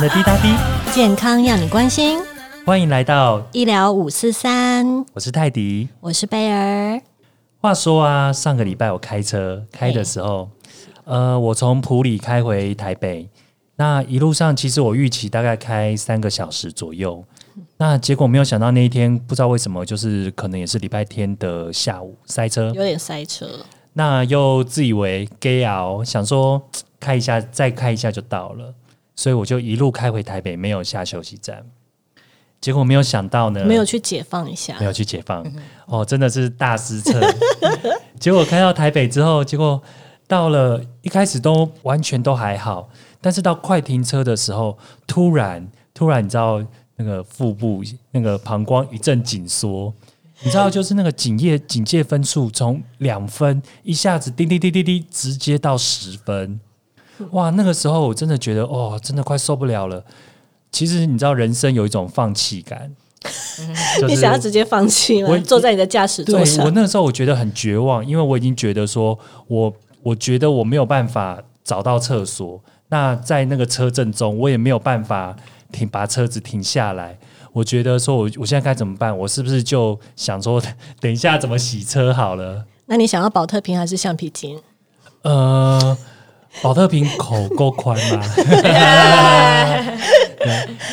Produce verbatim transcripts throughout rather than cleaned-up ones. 的滴答滴，健康让你关心。欢迎来到医疗五四三，我是泰迪，我是贝儿。话说啊，上个礼拜我开车开的时候，呃，我从埔里开回台北，那一路上其实我预期大概开三个小时左右，那结果没有想到那一天不知道为什么，就是可能也是礼拜天的下午塞车，有点塞车。那又自以为 gay 熬，想说开一下再开一下就到了，所以我就一路开回台北，没有下休息站。结果没有想到呢，没有去解放一下，没有去解放，嗯、哦，真的是大失策。结果开到台北之后，结果到了一开始都完全都还好，但是到快停车的时候，突然突然你知道那个腹部那个膀胱一阵紧缩。你知道，就是那个警戒警戒分数从两分一下子滴滴滴滴滴直接到十分，哇！那个时候我真的觉得，哦，真的快受不了了。其实你知道，人生有一种放弃感，就是、你想要直接放弃了，坐在你的驾驶座上。对，我那个时候我觉得很绝望，因为我已经觉得说，我我觉得我没有办法找到厕所，那在那个车阵中，我也没有办法停把车子停下来。我觉得说我我现在该怎么办，我是不是就想说等一下怎么洗车好了。那你想要保特瓶还是橡皮筋？呃保特瓶口够宽嘛。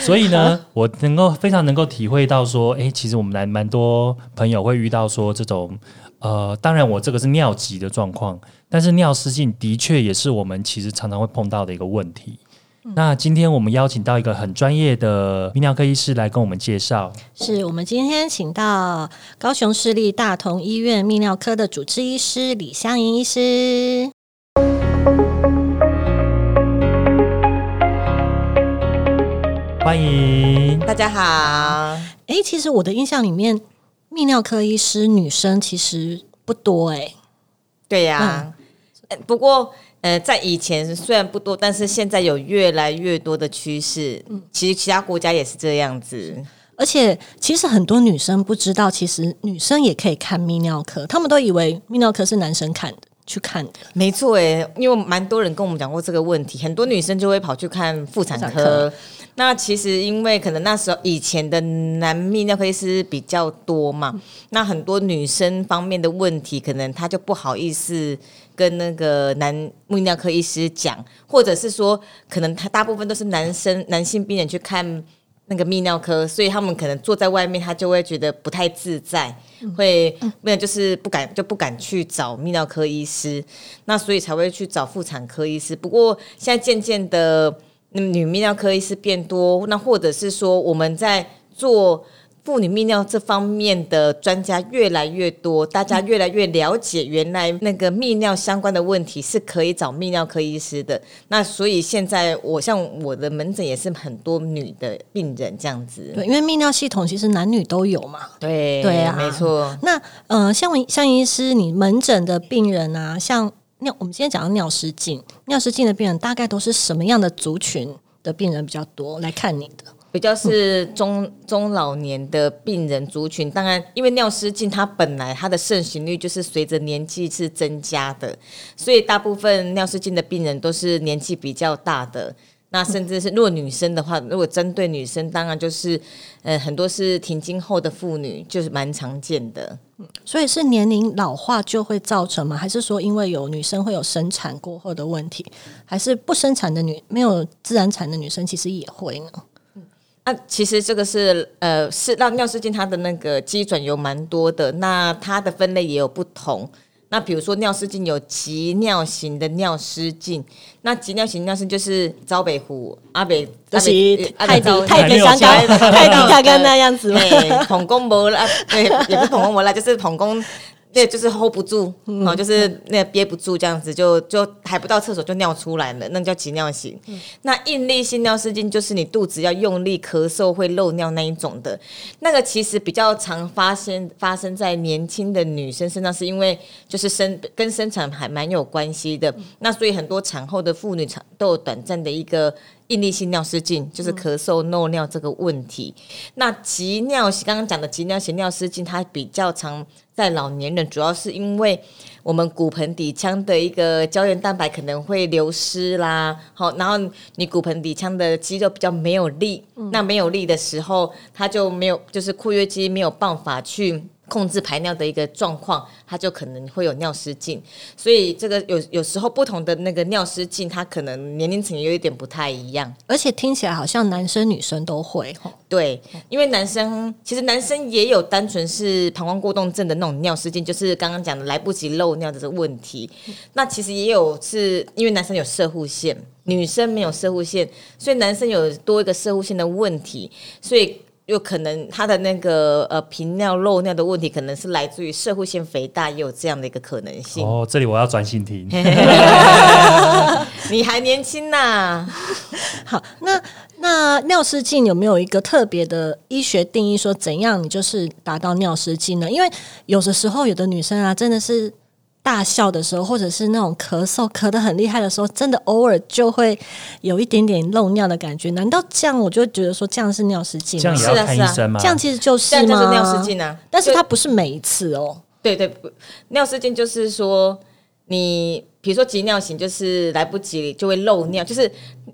所以呢我能够非常能够体会到说，哎、欸、其实我们蛮多朋友会遇到说这种呃当然我这个是尿急的状况，但是尿失禁的确也是我们其实常常会碰到的一个问题。那今天我们邀请到一个很专业的泌尿科医师来跟我们介绍，是我们今天请到高雄市立大同医院泌尿科的主治医师李湘瑩医师。欢迎大家好。欸、其实我的印象里面泌尿科医师女生其实不多。欸、对呀、啊嗯、不过呃，在以前虽然不多，但是现在有越来越多的趋势。嗯、其实其他国家也是这样子。而且其实很多女生不知道，其实女生也可以看泌尿科，他们都以为泌尿科是男生看的去看的。没错耶，因为蛮多人跟我们讲过这个问题，很多女生就会跑去看妇产科。妇产科那其实因为可能那时候以前的男泌尿科医师比较多嘛，嗯、那很多女生方面的问题，可能她就不好意思跟那个男泌尿科医师讲，或者是说可能他大部分都是男生男性病人去看那个泌尿科，所以他们可能坐在外面他就会觉得不太自在，嗯、会就是不敢就不敢去找泌尿科医师，那所以才会去找妇产科医师。不过现在渐渐的女泌尿科医师变多，那或者是说我们在做妇女泌尿这方面的专家越来越多，大家越来越了解原来那个泌尿相关的问题是可以找泌尿科医师的。那所以现在我像我的门诊也是很多女的病人这样子。对，因为泌尿系统其实男女都有嘛。对对啊，没错。那呃，像湘瑩医师，你门诊的病人啊，像尿，我们今天讲到尿失禁，尿失禁的病人大概都是什么样的族群的病人比较多来看你的？比较是 中, 中老年的病人族群。当然因为尿失禁它本来它的盛行率就是随着年纪是增加的，所以大部分尿失禁的病人都是年纪比较大的。那甚至是如果女生的话，如果针对女生当然就是、呃、很多是停经后的妇女，就是蛮常见的。所以是年龄老化就会造成吗？还是说因为有女生会有生产过后的问题，还是不生产的女没有自然产的女生其实也会呢？那、啊、其实这个是呃，是让尿失禁它的那个机转有蛮多的，那它的分类也有不同。那比如说尿失禁有急尿型的尿失禁，那急尿型尿失禁就是朝北湖阿北，就是泰迪泰迪香港泰迪大概那样子嘛，膀胱没了，对，也不是膀胱没了，就是膀胱。对，就是 hold 不住，嗯哦、就是那憋不住这样子，就就还不到厕所就尿出来了，那叫急尿型。嗯、那应力性尿失禁就是你肚子要用力咳嗽会漏尿那一种的，那个其实比较常发生发生在年轻的女生身上，是因为就是生跟生产还蛮有关系的。嗯、那所以很多产后的妇女都有短暂的一个应力性尿失禁，就是咳嗽漏尿这个问题。嗯、那急尿，刚刚讲的急尿型尿失禁，它比较常在老年人，主要是因为我们骨盆底腔的一个胶原蛋白可能会流失啦，好，然后你骨盆底腔的肌肉比较没有力，嗯、那没有力的时候，它就没有，就是括约肌没有办法去控制排尿的一个状况，它就可能会有尿失禁。所以这个有有时候不同的那个尿失禁，它可能年龄层有一点不太一样，而且听起来好像男生女生都会。对，因为男生其实男生也有单纯是膀胱过动症的那种尿失禁，就是刚刚讲的来不及漏尿的这个问题。那其实也有是因为男生有射护腺，女生没有射护腺，所以男生有多一个射护腺的问题，所以有可能他的那个呃频尿漏尿的问题，可能是来自于射护腺肥大，也有这样的一个可能性。哦，这里我要专心听。你还年轻呐、啊。好，那那尿失禁有没有一个特别的医学定义，说怎样你就是达到尿失禁呢？因为有的时候有的女生啊，真的是大笑的时候，或者是那种咳嗽咳得很厉害的时候，真的偶尔就会有一点点漏尿的感觉。难道这样我就觉得说这样是尿失禁吗？这样也要看医生吗？这样其实就是吗？这样就是尿失禁啊！但是它不是每一次哦。对 对, 对，尿失禁就是说你比如说急尿型，就是来不及就会漏尿，就是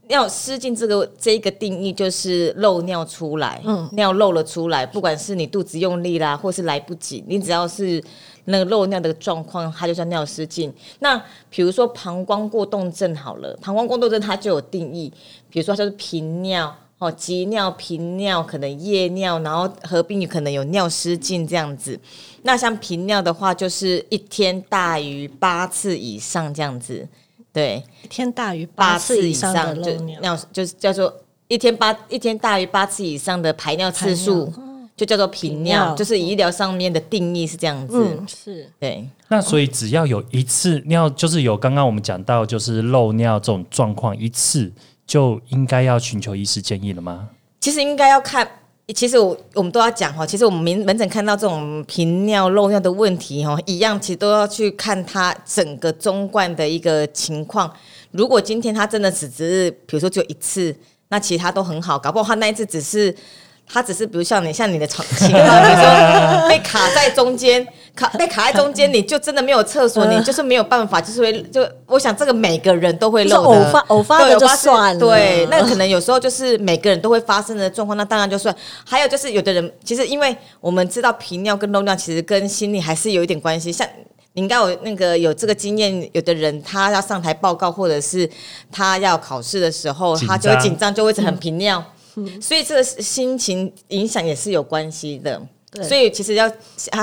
尿失禁这个这一个定义就是漏尿出来，嗯、尿漏了出来，不管是你肚子用力啦，或是来不及，你只要是那个漏尿的状况，它就叫尿失禁。那比如说膀胱过动症好了，膀胱过动症它就有定义，比如说它就是频尿、哦、急尿、频尿，可能夜尿，然后合并可能有尿失禁这样子。那像频尿的话，就是一天大于八次以上这样子。对，一天大于八次以上的漏尿，就是叫做一天八一天大于八次以上的排尿次数。就叫做频尿，就是医疗上面的定义是这样子。嗯，是，对。那所以只要有一次尿，就是有刚刚我们讲到就是漏尿这种状况，一次就应该要寻求医师建议了吗？其实应该要看，其实 我, 我们都要讲，其实我们门诊看到这种频尿漏尿的问题一样，其实都要去看它整个综观的一个情况。如果今天它真的只是比如说只有一次，那其他都很好，搞不好它那一次只是他只是比如像你像你的情况，比如说被卡在中间，卡被卡在中间，你就真的没有厕所，你就是没有办法，就是会就我想这个每个人都会漏的，偶发偶发的就算了，对，那可能有时候就是每个人都会发生的状况，那当然就算。还有就是有的人其实因为我们知道频尿跟漏尿其实跟心理还是有一点关系，像你应该有那个有这个经验，有的人他要上台报告或者是他要考试的时候，他就会紧张，就会一直很频尿。嗯嗯、所以这个心情影响也是有关系的，所以其实 要,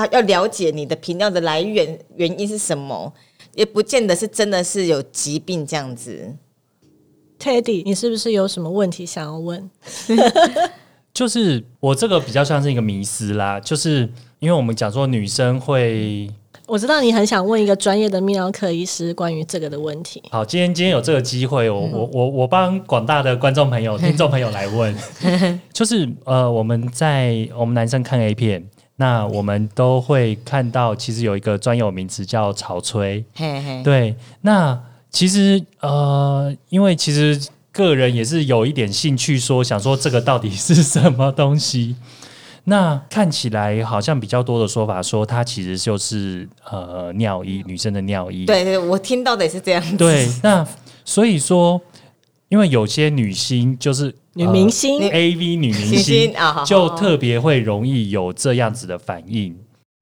要了解你的频尿的来源原因是什么，也不见得是真的是有疾病这样子。 Teddy 你是不是有什么问题想要问？就是我这个比较像是一个迷思啦，就是因为我们讲说女生会，我知道你很想问一个专业的泌尿科医师关于这个的问题。好，今天今天有这个机会，我、嗯、我我我帮广大的观众朋友、听众朋友来问，就是呃，我们在我们男生看 A 片，那我们都会看到，其实有一个专有名词叫潮吹。嘿嘿，对，那其实呃，因为其实个人也是有一点兴趣说，说想说这个到底是什么东西。那看起来好像比较多的说法说它其实就是呃尿液，女生的尿液。对对，我听到的也是这样子。对，那所以说，因为有些女星就是女明星、呃、A V 女明星就特别会容易有这样子的反应。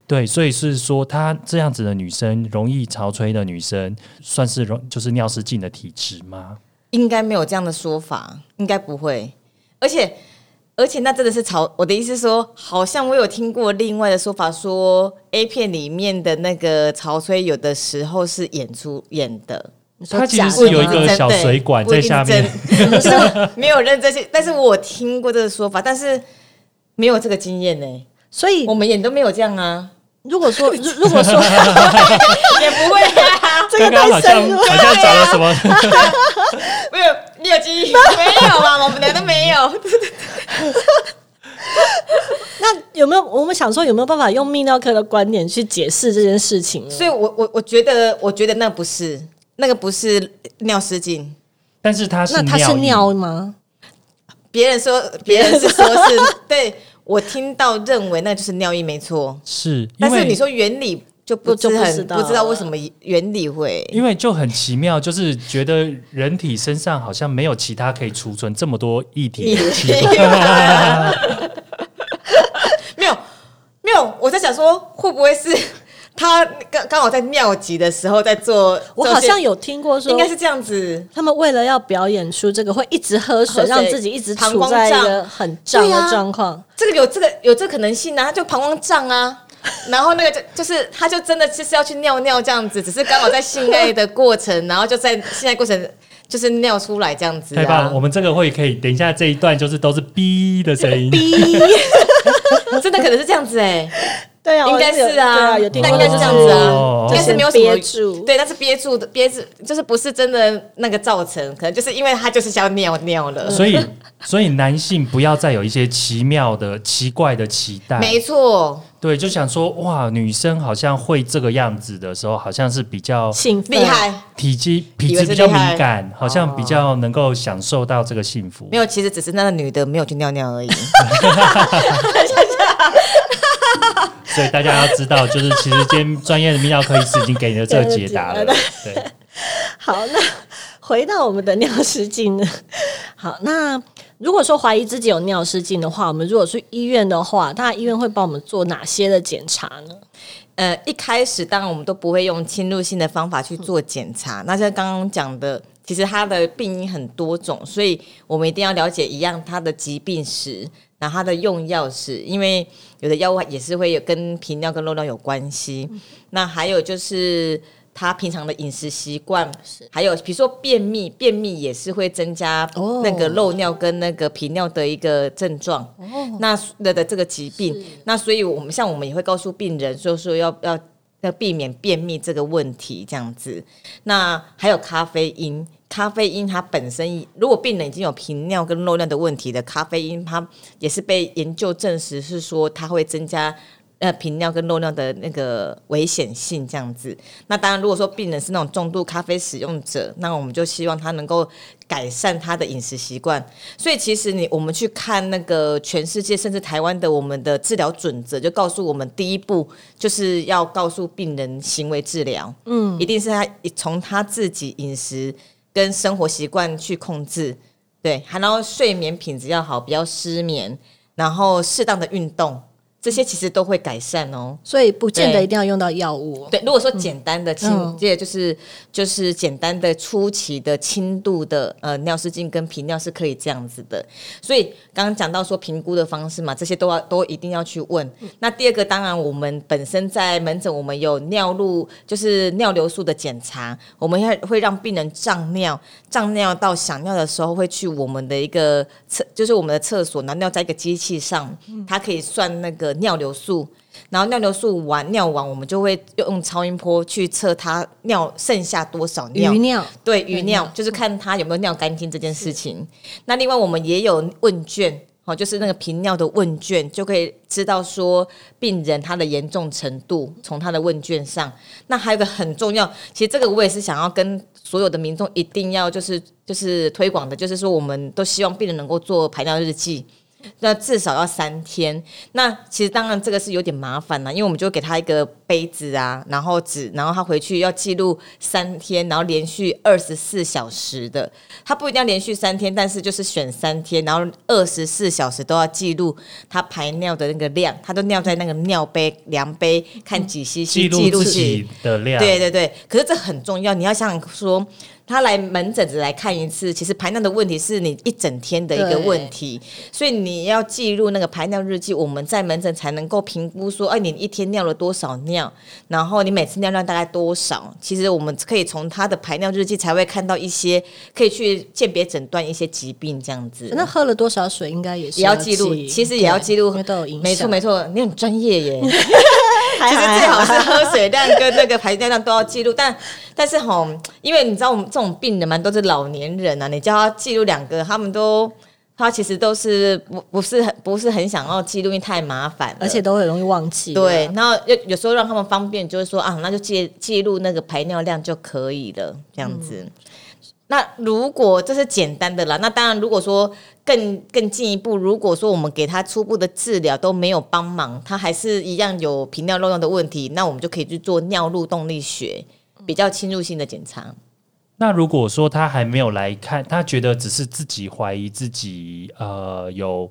对，所以是说她这样子的女生，容易潮吹的女生，算是就是尿失禁的体质吗？应该没有这样的说法，应该不会，而且。而且那真的是潮，我的意思是说，好像我有听过另外的说法说 A 片里面的那个潮吹有的时候是演出演的，它其实是有一个小水管在下面，没有认真去，但是我听过这个说法，但是没有这个经验呢、欸，所以我们演都没有这样啊。如果说如果说也不会啊，这个太深入了，好像找了什么没有，你有记忆没有啊？我们俩都没有。那有没有我们想说有没有办法用泌尿科的观点去解释这件事情呢？所以我我我觉得我觉得那不是那个不是尿失禁，但是它是那它是尿吗？别人说别人是说是对，我听到认为那就是尿液没错，是，但是你说原理就不就不知道不知道为什么原理会，因为就很奇妙，就是觉得人体身上好像没有其他可以储存这么多液体的器官。没有没有，我在想说会不会是他刚好在尿急的时候在做，我好像有听过说应该是这样子，他们为了要表演出这个会一直喝 水, 喝水让自己一直处在一个很胀的状况、啊、这个有这个有这个可能性啊，他就膀胱胀啊然后那个 就, 就是他就真的就是要去尿尿这样子，只是刚好在性爱的过程然后就在性爱过程就是尿出来这样子、啊、太棒了，我们这个会可以等一下这一段就是都是嗶的声音真的可能是这样子哎、欸，对啊，应该是啊，有对啊，有，但应该是这样子啊，哦、应该是没有什么憋住，对，但是憋住的憋住就是不是真的那个造成，可能就是因为他就是想尿尿了，所以所以男性不要再有一些奇妙的奇怪的期待，没错。对，就想说哇，女生好像会这个样子的时候，好像是比较厉害，体积体质比较敏感，好像比较能够享受到这个幸福。哦、没有，其实只是那个女的没有去尿尿而已。所以大家要知道，就是其实今天专业的泌尿科医师已经给你的这个解答了。对，好，那回到我们的尿失禁呢？好，那。如果说怀疑自己有尿失禁的话，我们如果去医院的话，大家医院会帮我们做哪些的检查呢？呃，一开始当然我们都不会用侵入性的方法去做检查、嗯、那像刚刚讲的其实它的病因很多种，所以我们一定要了解一样它的疾病史，然后它的用药史，因为有的药物也是会有跟频尿跟漏尿有关系、嗯、那还有就是他平常的饮食习惯，还有比如说便秘，便秘也是会增加那个漏尿跟那个频尿的一个症状、oh. 那的这个疾病，那所以我们像我们也会告诉病人说说要要要避免便秘这个问题这样子。那还有咖啡因，咖啡因它本身如果病人已经有频尿跟漏尿的问题的，咖啡因它也是被研究证实是说它会增加呃，频尿跟漏尿的那个危险性这样子。那当然如果说病人是那种重度咖啡使用者，那我们就希望他能够改善他的饮食习惯。所以其实你我们去看那个全世界甚至台湾的我们的治疗准则，就告诉我们第一步就是要告诉病人行为治疗，嗯，一定是他从他自己饮食跟生活习惯去控制，对，还要睡眠品质要好，不要失眠，然后适当的运动，这些其实都会改善哦，所以不见得一定要用到药物、哦、对，如果说简单的轻、嗯、就是就是简单的初期的轻度的、呃、尿失禁跟频尿是可以这样子的。所以刚刚讲到说评估的方式嘛，这些 都, 要都一定要去问、嗯、那第二个当然我们本身在门诊我们有尿路就是尿流速的检查，我们会让病人胀尿，胀尿到想尿的时候会去我们的一个就是我们的厕所，然后尿在一个机器上，它可以算那个尿流速，然后尿流速完尿完我们就会用超音波去测他尿剩下多少尿，余尿，对，余尿就是看他有没有尿干净这件事情。那另外我们也有问卷，就是那个频尿的问卷，就可以知道说病人他的严重程度，从他的问卷上。那还有一个很重要，其实这个我也是想要跟所有的民众一定要就是就是推广的，就是说我们都希望病人能够做排尿日记，那至少要三天。那其实当然这个是有点麻烦啦，因为我们就给他一个杯子啊，然后纸，然后他回去要记录三天，然后连续二十四小时的，他不一定要连续三天，但是就是选三天，然后二十四小时都要记录他排尿的那个量，他都尿在那个尿杯、量杯，看几 cc 记录自己的量。对对对，可是这很重要，你要想说。他来门诊只来看一次，其实排尿的问题是你一整天的一个问题，所以你要记录那个排尿日记，我们在门诊才能够评估说、啊、你一天尿了多少尿，然后你每次尿量大概多少，其实我们可以从他的排尿日记才会看到一些可以去鉴别诊断一些疾病这样子。那喝了多少水应该也是要记录，其实也要记录，没错没错，你很专业耶其实最好是喝水量跟那个排尿量都要记录，但但是吼，因为你知道我们这种病人嘛都是老年人啊，你叫他记录两个，他们都他其实都是不是很不是很想要记录，因为太麻烦了，而且都很容易忘记。对，然后有有时候让他们方便，就是说啊，那就记记录那个排尿量就可以了，这样子。嗯那如果这是简单的啦，那当然如果说更更进一步，如果说我们给他初步的治疗都没有帮忙，他还是一样有频尿漏尿的问题，那我们就可以去做尿路动力学比较侵入性的检查。那如果说他还没有来看，他觉得只是自己怀疑自己呃有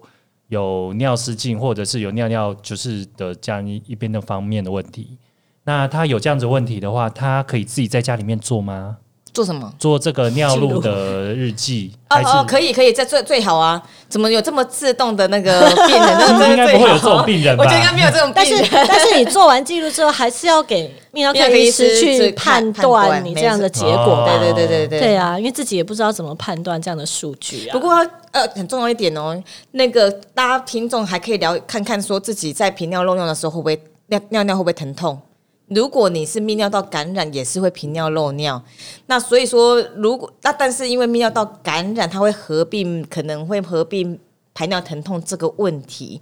有尿失禁或者是有尿尿就是的这样一边的方面的问题，那他有这样子问题的话，他可以自己在家里面做吗？做什么？做这个尿路的日记？哦哦，可以可以，这 最, 最好啊！怎么有这么自动的那个病人？那个应该不会有这种病人吧？我觉得应该没有这种病人。但是但是你做完记录之后，还是要给泌尿科医师去判断你这样的结果。对对对对对，对啊，因为自己也不知道怎么判断这样的数据啊。不过呃，很重要一点哦，那个大家听众还可以聊看看，说自己在频尿漏尿的时候会不会尿尿尿会不会疼痛？如果你是泌尿道感染，也是会频尿漏尿。那所以说，如果那但是因为泌尿道感染，它会合并，可能会合并排尿疼痛这个问题。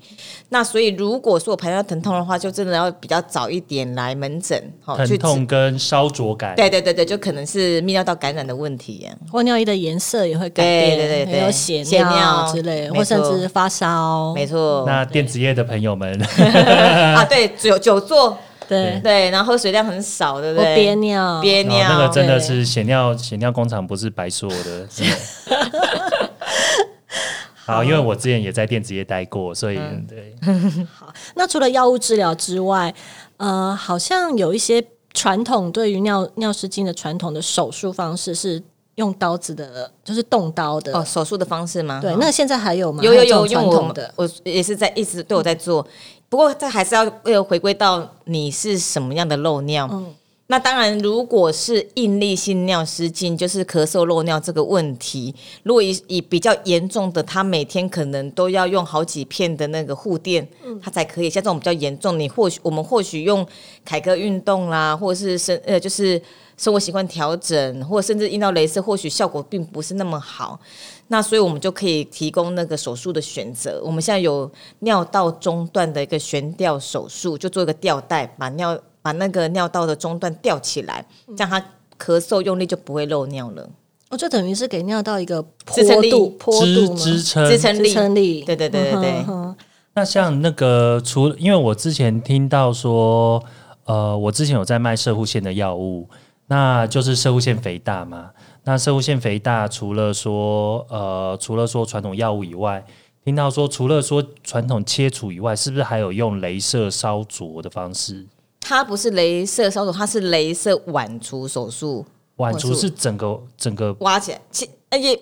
那所以如果说排尿疼痛的话，就真的要比较早一点来门诊。疼痛跟烧灼感，对对对对，就可能是泌尿道感染的问题，或尿液的颜色也会改变，对对对对，有血尿之类，或甚至发烧。没错。那电子业的朋友们啊，对，久久坐。对对，然后喝水量很少，对不对？我憋尿，憋尿、哦，那个真的是血尿，血尿工厂不是白说的。好，因为我之前也在电子业待过，所以、嗯、对。好，那除了药物治疗之外，呃，好像有一些传统对于尿尿失禁的传统的手术方式是用刀子的，就是动刀的、哦、手术的方式吗？对，那现在还有吗？有有有，传统的，我也是在一直对我在做。嗯，不过这还是要回归到你是什么样的漏尿、嗯、那当然如果是应力性尿失禁，就是咳嗽漏尿这个问题，如果 以, 以比较严重的，他每天可能都要用好几片的那个护垫他才可以，像这种比较严重，你或许我们或许用凯格运动啦，或者是生、呃、就是生活习惯调整，或甚至阴道雷射，或许效果并不是那么好，那所以我们就可以提供那个手术的选择。我们现在有尿道中段的一个悬吊手术，就做一个吊带，把尿把那个尿道的中段吊起来，这样它咳嗽用力就不会漏尿了。哦，就等于是给尿道一个坡度、坡度吗？支撑、支撑力、支撑力。对对对对对。嗯哼嗯哼。那像那个，除因为我之前听到说，呃，我之前有在卖射护腺的药物，那就是射护腺肥大嘛。那射护腺肥大除了说呃除了说传统药物以外，听到说除了说传统切除以外，是不是还有用雷射烧灼的方式？它不是雷射烧灼，它是雷射挽除手术。挽除是整个整个挖起来。其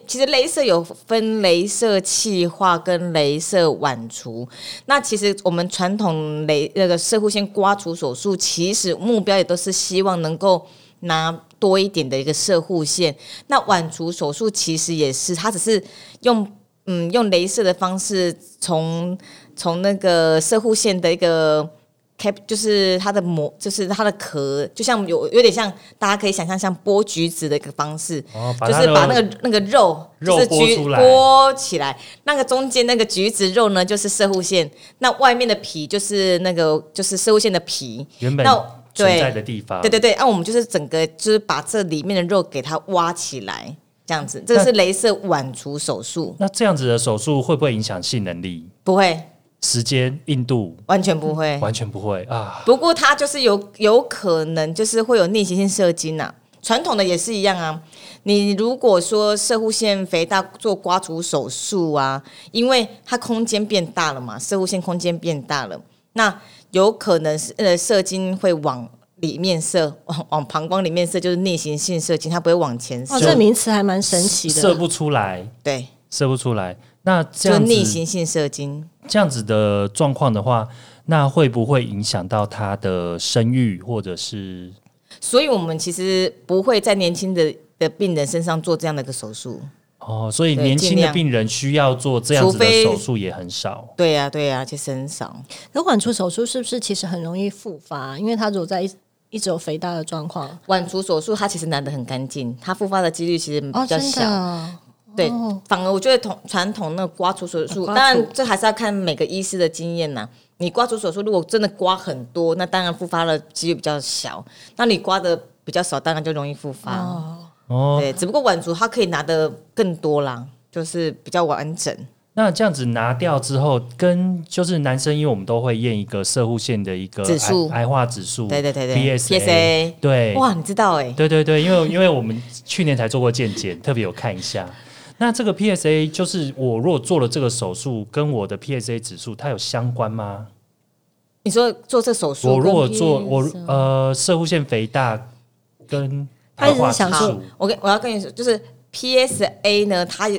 其实雷射有分雷射气化跟雷射挽除。那其实我们传统雷那个射护腺刮除手术，其实目标也都是希望能够拿多一点的一个射护腺，那挽除手术其实也是，它只是用嗯用雷射的方式从从那个射护腺的一个 cap， 就是它的膜，就是它的壳，就像有有点像大家可以想象像剥橘子的一个方式，哦、就是把那个那个肉肉剥出来，剥起来，那个中间那个橘子肉呢就是射护腺，那外面的皮就是那个就是射护腺的皮，原本。存在的地方，对对对，啊，我们就是整个就是把这里面的肉给它挖起来，这样子，这是雷射挽除手术。那这样子的手术会不会影响性能力？不会，时间、硬度完全不会，完全不会啊。不过它就是有有可能就是会有逆行性射精啊，传统的也是一样啊。你如果说射护腺肥大做刮除手术啊，因为它空间变大了嘛，射护腺空间变大了，那。有可能是呃射精会往里面射，往往膀胱里面射，就是逆行性射精，它不会往前射。哦，这名词还蛮神奇的，射不出来，对，射不出来。那这样子就逆行性射精这样子的状况的话，那会不会影响到他的生育或者是？所以我们其实不会在年轻的的病人身上做这样的一个手术。哦，所以年轻的病人需要做这样子的手术也很少。对呀，对呀，其实很少。可挽除手术是不是其实很容易复发？因为它如果在一一直有肥大的状况，挽除手术它其实拿得很干净，它复发的几率其实比较小。哦，对，哦，反而我觉得传统那个刮除手术，当然这还是要看每个医师的经验呐。你刮除手术如果真的刮很多，那当然复发的几率比较小；那你刮的比较少，当然就容易复发。哦，哦，对，只不过晚族他可以拿的更多啦，就是比较完整。那这样子拿掉之后，跟就是男生，因为我们都会验一个射护腺的一个指数，癌化指数，对对对对 ，P S A， 对，哇，你知道哎、欸，对对对，因为因为我们去年才做过健检，特别有看一下。那这个 P S A 就是我如果做了这个手术，跟我的 P S A 指数它有相关吗？你说做这手术，我如果做我呃射护腺肥大跟癌化指数，我跟我要跟你说就是。P S A 呢，它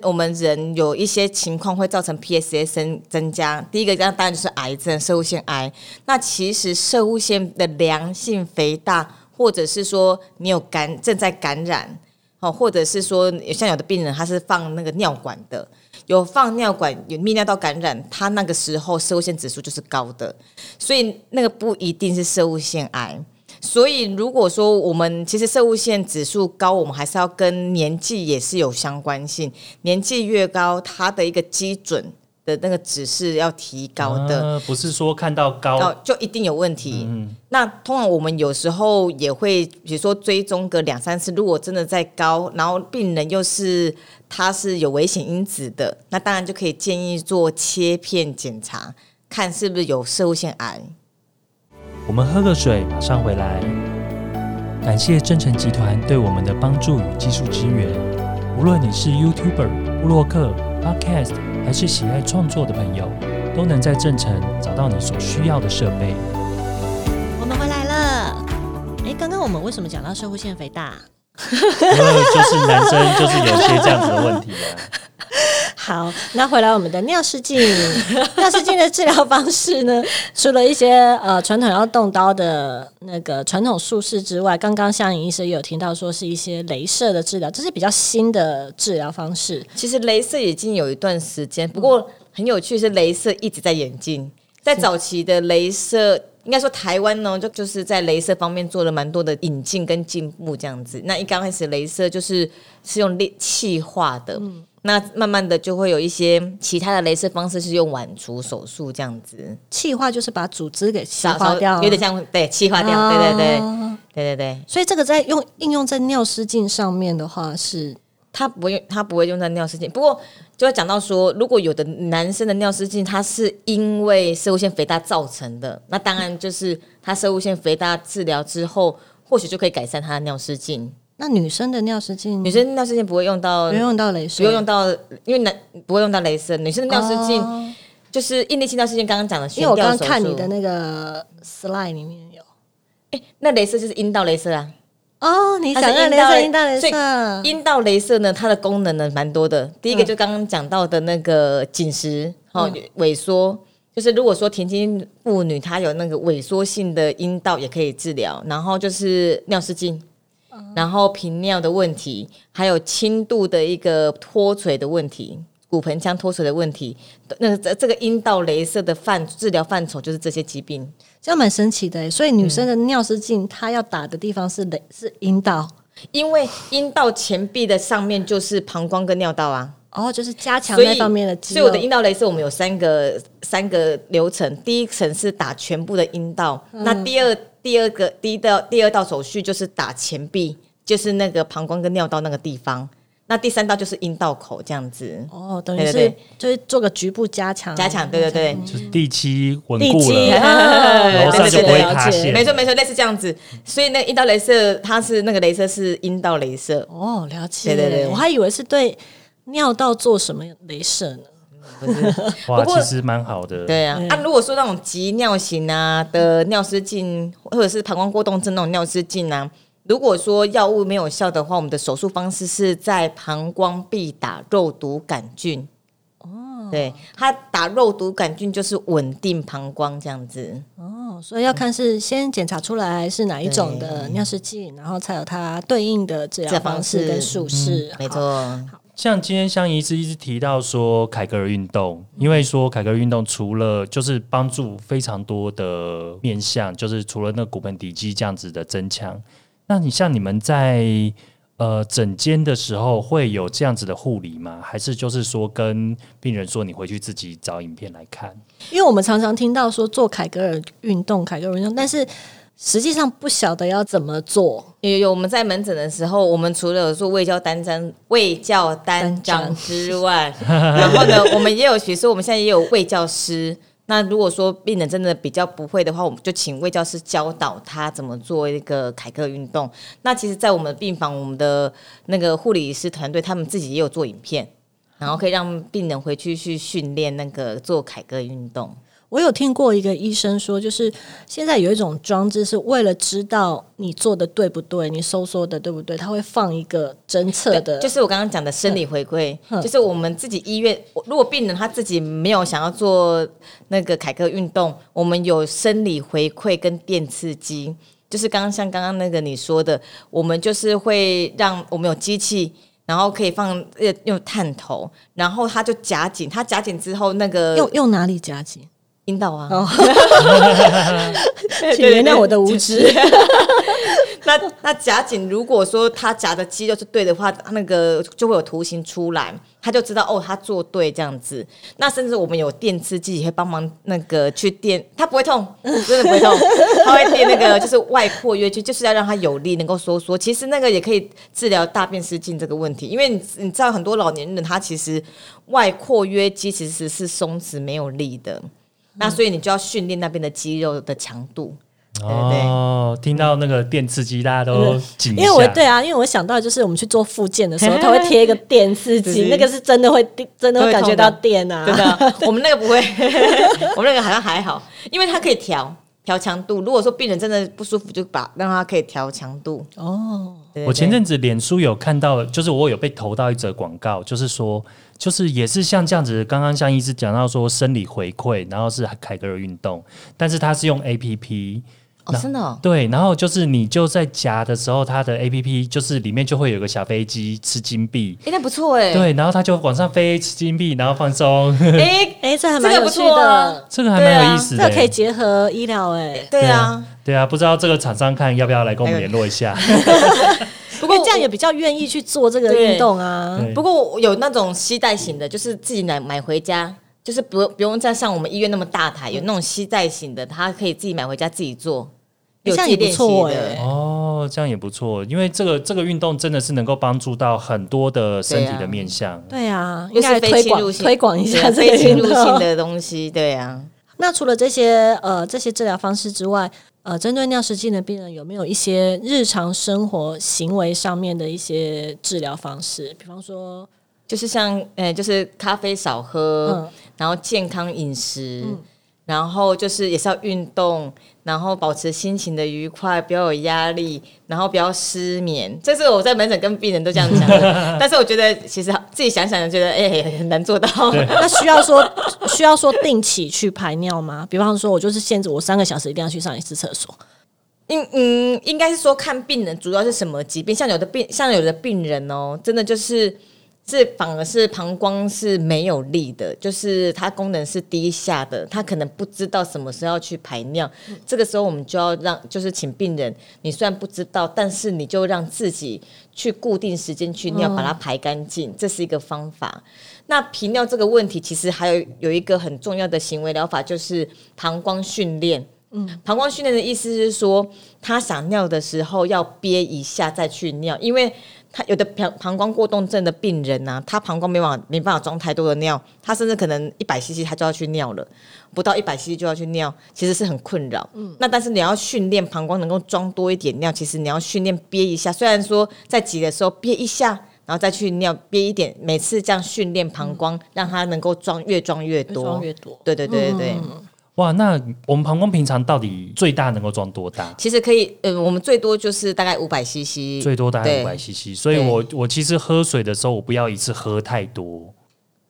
我们人有一些情况会造成 P S A 增加。第一个当然就是癌症，射护腺癌。那其实射护腺的良性肥大，或者是说你有感正在感染，或者是说像有的病人他是放那个尿管的，有放尿管有泌尿道感染，他那个时候射护腺指数就是高的，所以那个不一定是射护腺癌。所以如果说我们其实射护腺指数高，我们还是要跟年纪也是有相关性，年纪越高它的一个基准的那个指示要提高的、啊、不是说看到高就一定有问题、嗯、那通常我们有时候也会比如说追踪个两三次，如果真的再高，然后病人又是他是有危险因子的，那当然就可以建议做切片检查，看是不是有射护腺癌。我们喝个水，马上回来。感谢正成集团对我们的帮助与技术支援。无论你是 YouTuber、部落客、Podcast， 还是喜爱创作的朋友，都能在正成找到你所需要的设备。我们回来了。哎，刚刚我们为什么讲到射护腺肥大？因为就是男生就是有些这样子的问题啊。好，那回来我们的尿失禁，尿失禁的治疗方式呢？除了一些呃传统要动刀的那个传统术式之外，刚刚湘颖医师也有听到说是一些雷射的治疗，这是比较新的治疗方式。其实雷射已经有一段时间，不过很有趣是雷射一直在演进。在早期的雷射，应该说台湾呢，就就是在雷射方面做了蛮多的引进跟进步这样子。那一刚开始雷射就是是用气化的。嗯，那慢慢的就会有一些其他的雷射方式是用晚除手术这样子，气化就是把组织给气化掉，有点像对气化掉、啊，对对对对对对。所以这个在用应用在尿失禁上面的话是，是它不会它不会用在尿失禁。不过就要讲到说，如果有的男生的尿失禁，它是因为射护腺肥大造成的，那当然就是他射护腺肥大治疗之后，或许就可以改善他的尿失禁。那女生的尿失禁，女生尿失禁不会用到，不用到雷射，不用到，因为男不会用到雷射。女生的尿失禁、哦、就是应力性尿失禁，刚刚讲的悬吊手术。因为我刚刚看你的那个 slide 里面有，哎、欸，那雷射就是阴道雷射啊。哦，你想要雷射，阴道雷射，阴道雷射呢，它的功能呢蛮多的。第一个就刚刚讲到的那个紧实、哦、萎缩。就是如果说停经妇女她有那个萎缩性的阴道也可以治疗，然后就是尿失禁。然后频尿的问题，还有轻度的一个脱垂的问题，骨盆腔脱垂的问题，那这个阴道雷射的范治疗范畴就是这些疾病，这样蛮神奇的耶。所以女生的尿失禁，她要打的地方是雷是阴道，因为阴道前壁的上面就是膀胱跟尿道啊。哦，就是加强那方面的肌肉。所以，所以我的阴道雷射我们有三个三个流程，第一层是打全部的阴道，嗯、那第二。第二个第一道第二道手续就是打前壁，就是那个膀胱跟尿道那个地方。那第三道就是阴道口这样子。哦，等于是对对对就是做个局部加强，加强，对对对，就是第七稳固了，楼上就不会塌陷。没错没错，类似这样子。所以那阴道雷射，它是那个雷射是阴道雷射。哦，了解。对对对，我还以为是对尿道做什么雷射呢。不是哇，其实蛮好的。对啊，啊，如果说那种急尿型啊的尿失禁，或者是膀胱过动症那种尿失禁啊，如果说药物没有效的话，我们的手术方式是在膀胱壁打肉毒杆菌。哦，对，它打肉毒杆菌就是稳定膀胱这样子。哦，所以要看是先检查出来是哪一种的尿失禁，然后才有它对应的治疗方式跟术式。嗯、没错。像今天湘颖医师一直提到说凯格尔运动，因为说凯格尔运动除了就是帮助非常多的面向，就是除了那骨盆底肌这样子的增强，那你像你们在呃诊间的时候会有这样子的护理吗？还是就是说跟病人说你回去自己找影片来看？因为我们常常听到说做凯格尔运动，凯格尔运动，但是实际上不晓得要怎么做。有有，我们在门诊的时候，我们除了有做卫教单张、卫教单张之外，然后呢，我们也有，比如说我们现在也有卫教师。那如果说病人真的比较不会的话，我们就请卫教师教导他怎么做一个凯格运动。那其实，在我们病房，我们的那个护理师团队，他们自己也有做影片，然后可以让病人回去去训练那个做凯格运动。我有听过一个医生说，就是现在有一种装置是为了知道你做的对不对，你收缩的对不对，他会放一个侦测的，就是我刚刚讲的生理回馈、嗯、就是我们自己医院，如果病人他自己没有想要做那个凯格运动，我们有生理回馈跟电刺激，就是刚刚像刚刚那个你说的，我们就是会让我们有机器，然后可以放用探头，然后他就夹紧，他夹紧之后那个 用, 用哪里夹紧？听到啊、oh. 请原谅我的无知那, 那夹紧，如果说他夹的肌肉是对的话，那个就会有图形出来，他就知道哦，他做对这样子。那甚至我们有电刺激也会帮忙那个去电，他不会痛，真的不会痛他会电那个就是外扩约肌，就是要让他有力能够收缩。其实那个也可以治疗大便失禁这个问题，因为 你, 你知道很多老年人他其实外扩约肌其实是松弛没有力的，那所以你就要训练那边的肌肉的强度。哦，对对，听到那个电刺激，大家都紧一下。因为我对啊，因为我想到就是我们去做复健的时候，它会贴一个电刺激，那个是真的会真的会感觉到电啊。真的，我们那个不会，我们那个好像还好，因为它可以调调强度。如果说病人真的不舒服，就把让他可以调强度。哦，对对对，我前阵子脸书有看到，就是我有被投到一则广告，就是说。就是也是像这样子，刚刚像医师讲到说生理回馈，然后是凯格尔运动，但是它是用 A P P。哦，真的哦？对，然后就是你就在夹的时候，它的 A P P 就是里面就会有个小飞机吃金币。哎，那不错哎。对，然后它就往上飞吃金币，然后放松。哎哎，这还蛮有趣的，这个还蛮有意思的，这个可以结合医疗哎。对啊，对啊，不知道这个厂商看要不要来跟我们联络一下。不过这样也比较愿意去做这个运动啊。不过有那种携带型的，就是自己买买回家，就是不不用再像我们医院那么大台，有那种携带型的，他可以自己买回家自己做，有自己练习的。哦，这样也不错，因为这个这个运动真的是能够帮助到很多的身体的面向。对啊，应该推广推广一下这个非侵入性的东西。对啊。那除了这些呃这些治疗方式之外，呃，针对尿失禁的病人有没有一些日常生活行为上面的一些治疗方式？比方说，就是像呃，就是咖啡少喝，嗯、然后健康饮食，嗯、然后就是也是要运动，然后保持心情的愉快，不要有压力，然后不要失眠。这是我在门诊跟病人都这样讲的，但是我觉得其实自己想想觉得哎、欸、很难做到。那需要说需要说定期去排尿吗？比方说我就是限制我三个小时一定要去上一次厕所。嗯嗯，应该是说看病人主要是什么疾病，像有的病像有的病人哦，真的就是是反而是膀胱是没有力的，就是它功能是低下的，他可能不知道什么时候要去排尿、嗯、这个时候我们就要让就是请病人，你虽然不知道，但是你就让自己去固定时间去尿、嗯、把它排干净，这是一个方法。那频尿这个问题其实还有有一个很重要的行为疗法，就是膀胱训练。嗯、膀胱训练的意思是说，他想尿的时候要憋一下再去尿，因为他有的膀胱过动症的病人啊，他膀胱没办法没办法装太多的尿，他甚至可能 一百 C C 他就要去尿了，不到 一百 C C 就要去尿，其实是很困扰、嗯、那但是你要训练膀胱能够装多一点尿，其实你要训练憋一下，虽然说在挤的时候憋一下然后再去尿，憋一点，每次这样训练膀胱、嗯、让他能够装越装越多，越装越多。对对对对对、嗯，哇，那我们膀胱平常到底最大能够装多大？其实可以、呃、我们最多就是大概 五百 C C， 最多大概 五百 C C。 所以 我, 我其实喝水的时候我不要一次喝太多，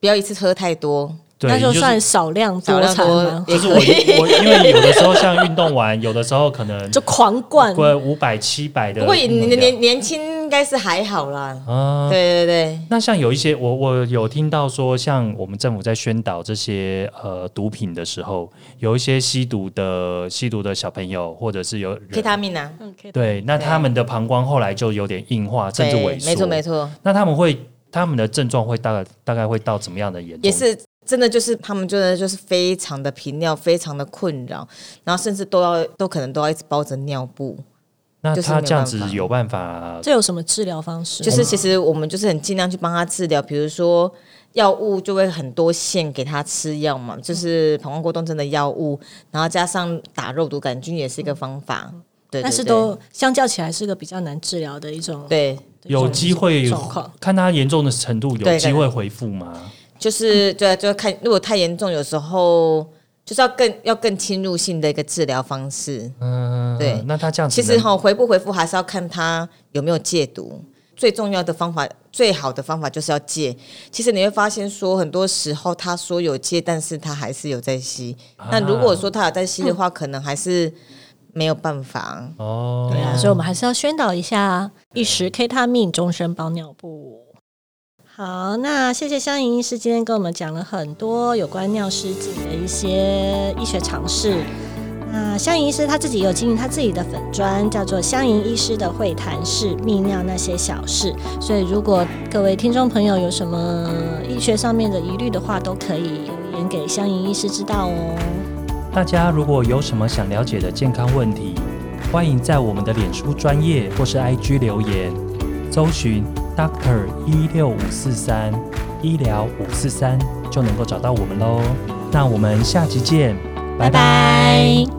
不要一次喝太多，那就算少量多餐嘛。就是我因为有的时候像运动完，有的时候可能就狂灌五百七百的。不过你年年轻应该是还好啦。啊，对对对。那像有一些我我有听到说，像我们政府在宣导这些呃毒品的时候，有一些吸毒的吸毒的小朋友，或者是有 Ketamine 啊，对，那他们的膀胱后来就有点硬化，甚至萎缩。没错没错。那他们会他们的症状会大概大概会到怎么样的严重？也是。真的就是他们真的就是非常的频尿，非常的困扰，然后甚至都要都可能都要一直包着尿布。那他这样子有办法？这有什么治疗方式？就是其实我们就是很尽量去帮他治疗，比如说药物就会很多线给他吃药嘛，就是膀胱过动症的药物，然后加上打肉毒杆菌也是一个方法。对对对，但是都相较起来是个比较难治疗的一种。对，有机会看他严重的程度，有机会回复吗？就是对，就看如果太严重，有时候就是要更要更侵入性的一个治疗方式。嗯，对。那他这样子，其实哈、哦、回不回复还是要看他有没有戒毒。最重要的方法，最好的方法就是要戒。其实你会发现说，很多时候他说有戒，但是他还是有在吸。啊、那如果说他有在吸的话，嗯、可能还是没有办法。哦，对啊，所以我们还是要宣导一下，一时 Ketamine， 终身包尿布。好，那谢谢湘瀅医师今天跟我们讲了很多有关尿失禁的一些医学常识。那湘瀅医师他自己有经营他自己的粉专，叫做湘瀅医师的会谈室，泌尿那些小事。所以如果各位听众朋友有什么医学上面的疑虑的话，都可以留言给湘瀅医师知道哦。大家如果有什么想了解的健康问题，欢迎在我们的脸书专页或是 I G 留言，搜寻Doctor 一六五四三医疗五四三就能够找到我们喽。那我们下集见，拜拜。